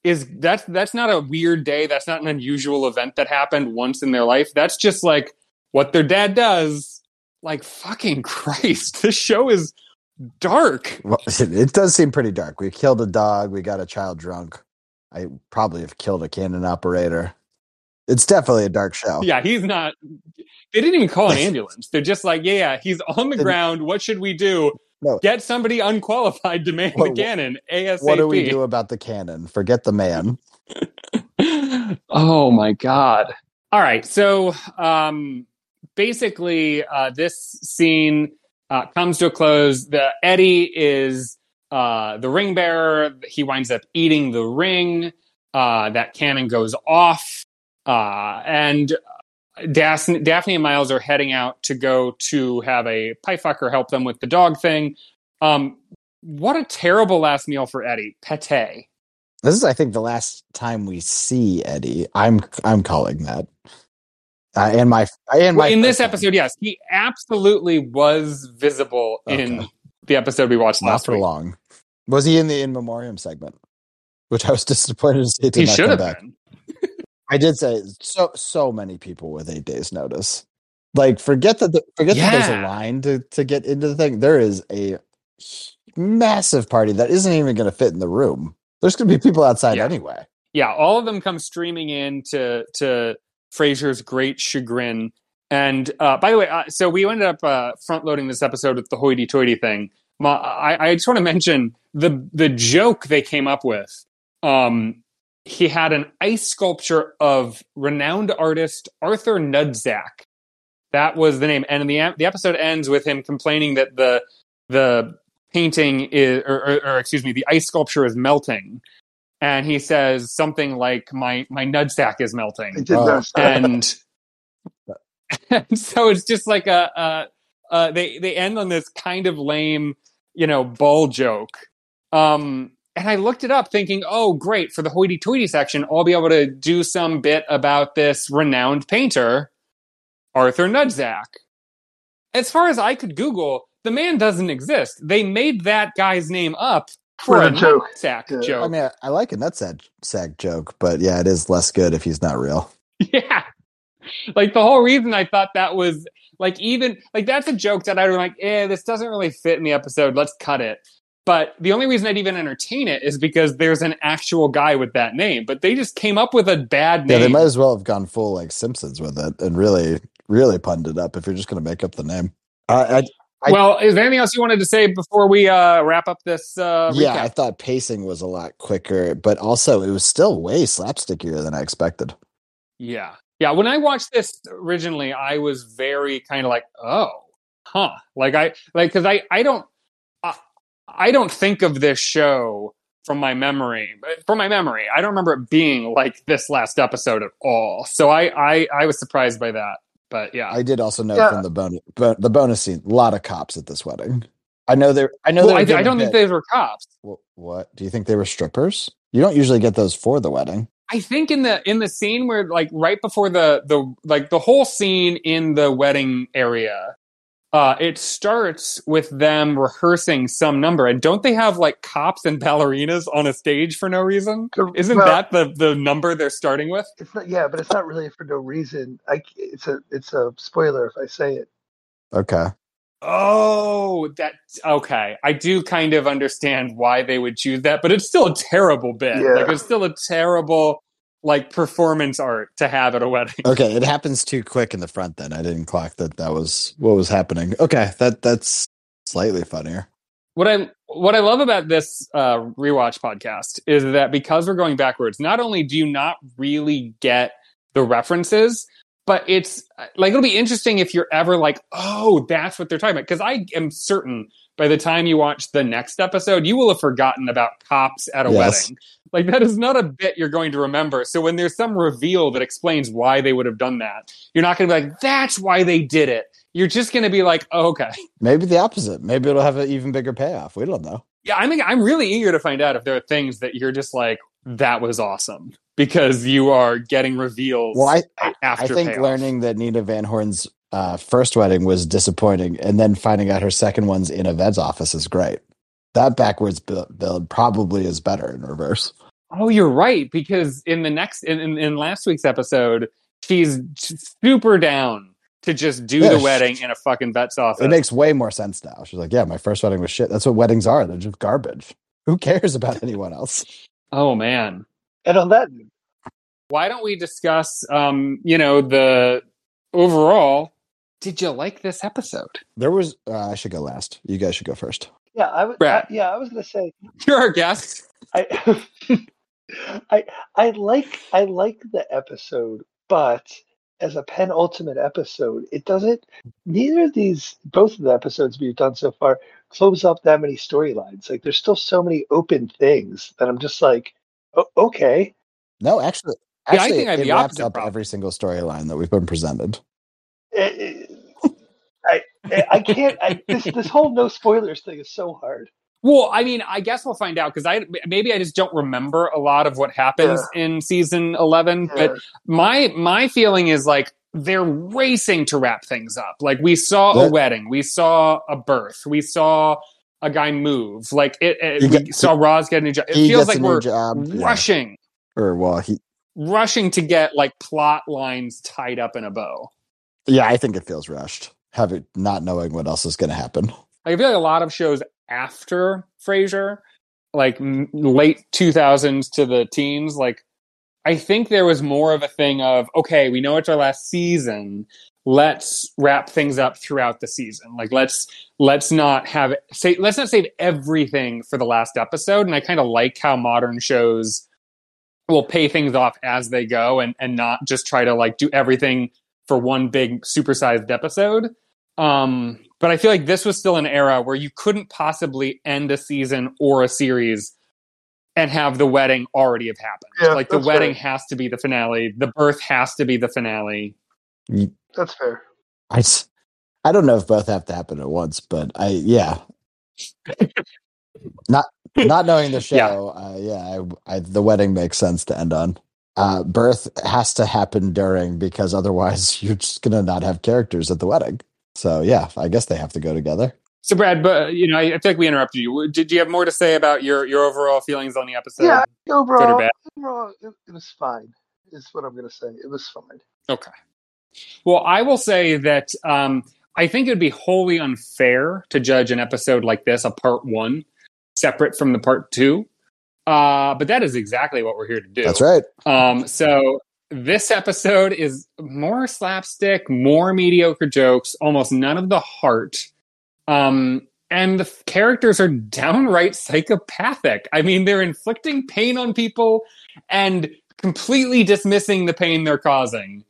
is, that's not a weird day. That's not an unusual event that happened once in their life. That's just, like, what their dad does. Like, fucking Christ, this show is dark. Well, it does seem pretty dark. We killed a dog. We got a child drunk. I probably have killed a cannon operator. It's definitely a dark show. Yeah, he's not. They didn't even call an ambulance. They're just like, yeah, he's on the ground. What should we do? No. Get somebody unqualified to man the cannon ASAP. What do we do about the cannon? Forget the man. Oh, my God. All right. So basically, this scene comes to a close. Eddie is the ring bearer. He winds up eating the ring. That cannon goes off. And Daphne and Miles are heading out to go to have a pie fucker help them with the dog thing. What a terrible last meal for Eddie. Pate. This is, I think, the last time we see Eddie. I'm calling that. In this episode, yes, he absolutely was visible in the episode we watched last week. Not for long. Was he in the in memoriam segment? Which I was disappointed to see. He should have been. I did say so many people with 8 days notice. Like, forget that there's a line to get into the thing. There is a massive party that isn't even going to fit in the room. There's going to be people outside anyway. Yeah, all of them come streaming in to Frasier's great chagrin. And by the way, so we ended up front-loading this episode with the hoity-toity thing. I just want to mention the joke they came up with. He had an ice sculpture of renowned artist Arthur Nudzack. That was the name. And the episode ends with him complaining that the painting is, or the ice sculpture is melting. And he says something like, my Nudzack is melting. And so it's just like they end on this kind of lame, ball joke. And I looked it up thinking, oh, great, for the hoity-toity section, I'll be able to do some bit about this renowned painter, Arthur Nudzack. As far as I could Google, the man doesn't exist. They made that guy's name up for a nutsack joke. I mean, I like a nutsack joke, but yeah, it is less good if he's not real. Yeah. Like, the whole reason I thought that was, like, even, like, that's a joke that I was like, this doesn't really fit in the episode. Let's cut it. But the only reason I'd even entertain it is because there's an actual guy with that name. But they just came up with a bad name. Yeah, they might as well have gone full, like, Simpsons with it and really, really punned it up if you're just going to make up the name. Well, is there anything else you wanted to say before we wrap up this recap? Yeah, I thought pacing was a lot quicker. But also, it was still way slapstickier than I expected. Yeah. Yeah, when I watched this originally, I was very kind of like, because I don't think of this show from my memory. I don't remember it being like this last episode at all. So I was surprised by that. But yeah, I did also know from the bonus scene, a lot of cops at this wedding. I don't think those were cops. What do you think? They were strippers? You don't usually get those for the wedding. I think in the scene where, like, right before the whole scene in the wedding area. It starts with them rehearsing some number. And don't they have, like, cops and ballerinas on a stage for no reason? Isn't that the number they're starting with? It's not, yeah, but it's not really for no reason. It's a spoiler if I say it. Okay. Oh, okay. I do kind of understand why they would choose that, but it's still a terrible bit. Yeah. Like, it's still a terrible, like, performance art to have at a wedding. Okay, it happens too quick in the front then. I didn't clock that was what was happening. Okay, that's slightly funnier. What I love about this rewatch podcast is that because we're going backwards, not only do you not really get the references. But it's like, it'll be interesting if you're ever like, oh, that's what they're talking about. Because I am certain by the time you watch the next episode, you will have forgotten about cops at a wedding. Like, that is not a bit you're going to remember. So when there's some reveal that explains why they would have done that, you're not going to be like, that's why they did it. You're just going to be like, oh, okay. Maybe the opposite. Maybe it'll have an even bigger payoff. We don't know. Yeah, I mean, I'm really eager to find out if there are things that you're just like, that was awesome. Because you are getting reveals. Well, I think payoff. Learning that Nina Van Horn's first wedding was disappointing, and then finding out her second one's in a vet's office is great. That backwards build probably is better in reverse. Oh, you're right. Because in the next, in last week's episode, she's super down to just do the wedding in a fucking vet's office. It makes way more sense now. She's like, yeah, my first wedding was shit. That's what weddings are. They're just garbage. Who cares about anyone else? Oh man. And on that, why don't we discuss, the overall, did you like this episode? There was, I should go last. You guys should go first. Yeah, I was going to say. You're our guest. I like the episode, but as a penultimate episode, both of the episodes we've done so far close up that many storylines. Like, there's still so many open things that I'm just like, okay. No, actually, I think it wraps up every single storyline that we've been presented. I can't. This whole no spoilers thing is so hard. Well, I mean, I guess we'll find out because I just don't remember a lot of what happens in season 11. But my feeling is like they're racing to wrap things up. Like, we saw a wedding, we saw a birth, we saw a guy move. Like, we saw Roz get a new job. It feels like we're rushing. Yeah. Rushing to get like plot lines tied up in a bow. Yeah, I think it feels rushed, having not knowing what else is going to happen. I feel like a lot of shows after Frasier, like late 2000s to the teens, like I think there was more of a thing of, okay, we know it's our last season. Let's wrap things up throughout the season. Like, let's not save everything for the last episode. And I kind of like how modern shows will pay things off as they go and not just try to like do everything for one big supersized episode. But I feel like this was still an era where you couldn't possibly end a season or a series and have the wedding already have happened. Yeah, like the wedding has to be the finale. The birth has to be the finale. That's fair. I don't know if both have to happen at once, but not knowing the show. The wedding makes sense to end on. Birth has to happen during, because otherwise you're just going to not have characters at the wedding. So yeah, I guess they have to go together. So Brad, but I feel like we interrupted you. Did you have more to say about your overall feelings on the episode? Yeah, overall it was fine. Is what I'm going to say. It was fine. Okay. Well, I will say that I think it would be wholly unfair to judge an episode like this, a part 1, separate from the part 2. But that is exactly what we're here to do. That's right. So this episode is more slapstick, more mediocre jokes, almost none of the heart. And the characters are downright psychopathic. I mean, they're inflicting pain on people and completely dismissing the pain they're causing.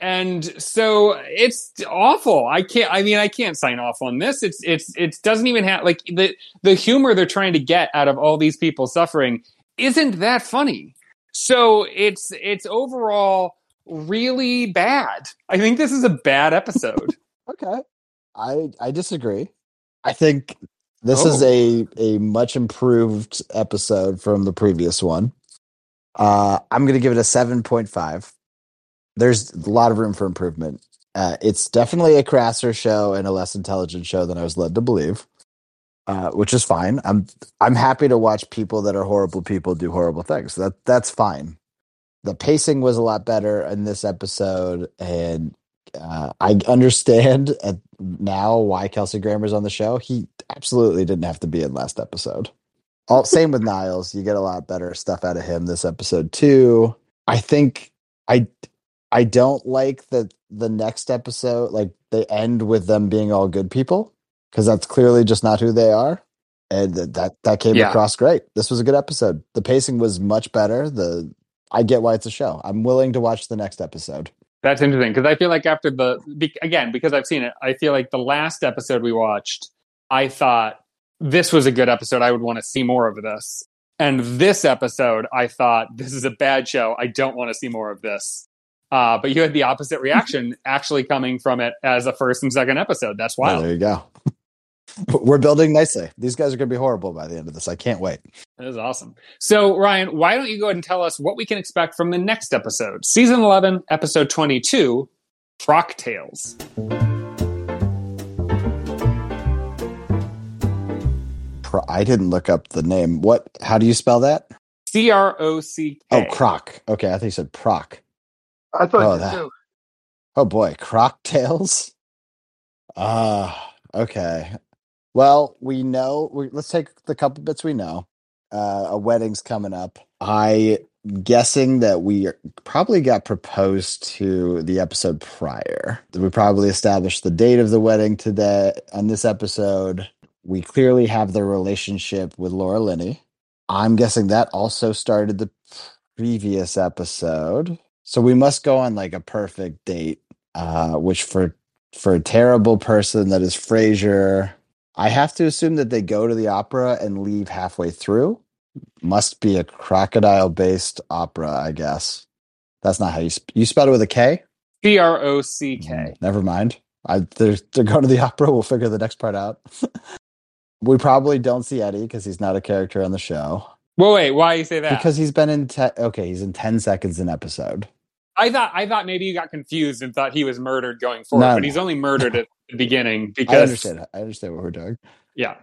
And so it's awful. I can't sign off on this. It doesn't even have like the humor they're trying to get out of all these people suffering isn't that funny. So it's overall really bad. I think this is a bad episode. Okay. I disagree. I think this is a much improved episode from the previous one. I'm going to give it a 7.5. There's a lot of room for improvement. It's definitely a crasser show and a less intelligent show than I was led to believe, which is fine. I'm happy to watch people that are horrible people do horrible things. That's fine. The pacing was a lot better in this episode, and I understand now why Kelsey Grammer's on the show. He absolutely didn't have to be in last episode. Same with Niles. You get a lot better stuff out of him this episode too. I think I don't like that the next episode, like they end with them being all good people, because that's clearly just not who they are. And that came across great. This was a good episode. The pacing was much better. The I get why it's a show. I'm willing to watch the next episode. That's interesting, because I feel like after because I've seen it, I feel like the last episode we watched, I thought this was a good episode. I would want to see more of this. And this episode, I thought this is a bad show. I don't want to see more of this. But you had the opposite reaction actually coming from it as a first and second episode. That's wild. Well, there you go. We're building nicely. These guys are going to be horrible by the end of this. I can't wait. That is awesome. So, Ryan, why don't you go ahead and tell us what we can expect from the next episode? Season 11, Episode 22, Croc Tales. I didn't look up the name. What? How do you spell that? C-R-O-C-K. Oh, Croc. Okay, I think you said Proc. I thought you too. Oh, boy. Croc Tales? Okay. Well, we know. Let's take the couple bits we know. A wedding's coming up. I'm guessing that we probably got proposed to the episode prior. We probably established the date of the wedding today on this episode. We clearly have the relationship with Laura Linney. I'm guessing that also started the previous episode. So we must go on like a perfect date, which for a terrible person that is Frasier. I have to assume that they go to the opera and leave halfway through. Must be a crocodile-based opera, I guess. That's not how you spell it with a K? C-R-O-C-K. Never mind. They're going to the opera. We'll figure the next part out. We probably don't see Eddie because he's not a character on the show. Well, wait, why you say that? Because he's been in... he's in 10 seconds an episode. I thought maybe you got confused and thought he was murdered going forward, but he's only murdered at the beginning because... I understand what we're doing. Yeah.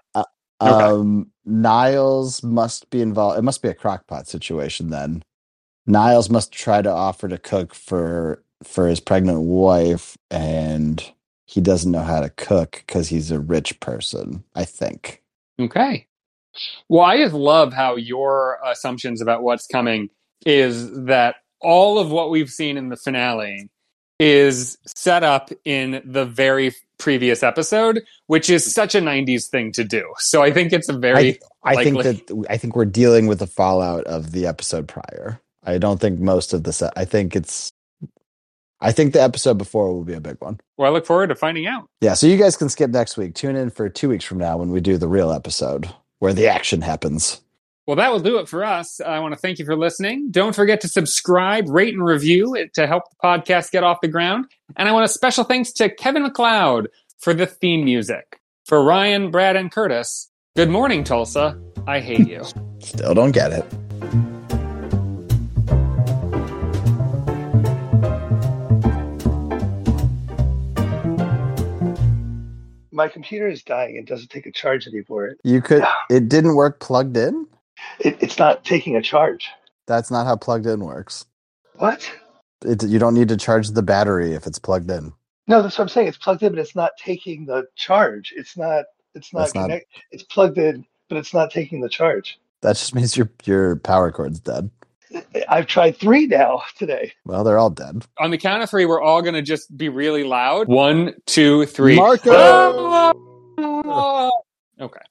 Niles must be involved. It must be a crockpot situation then. Niles must try to offer to cook for his pregnant wife, and he doesn't know how to cook because he's a rich person, I think. Okay. Well, I just love how your assumptions about what's coming is that all of what we've seen in the finale is set up in the very previous episode, which is such a 90s thing to do. So I think it's a very... I think we're dealing with the fallout of the episode prior. I don't think most of this... I think the episode before will be a big one. Well, I look forward to finding out. Yeah, so you guys can skip next week. Tune in for 2 weeks from now when we do the real episode where the action happens. Well, that will do it for us. I want to thank you for listening. Don't forget to subscribe, rate, and review it to help the podcast get off the ground. And I want a special thanks to Kevin MacLeod for the theme music. For Ryan, Brad, and Curtis, good morning, Tulsa. I hate you. Still don't get it. My computer is dying. It doesn't take a charge anymore. It didn't work plugged in? It's not taking a charge. That's not how plugged in works. What? You don't need to charge the battery if it's plugged in. No, that's what I'm saying. It's plugged in, but it's not taking the charge. It's not connected. It's plugged in, but it's not taking the charge. That just means your power cord's dead. I've tried 3 now today. Well, they're all dead. On the count of 3, we're all going to just be really loud. 1, 2, 3. Marco! Okay.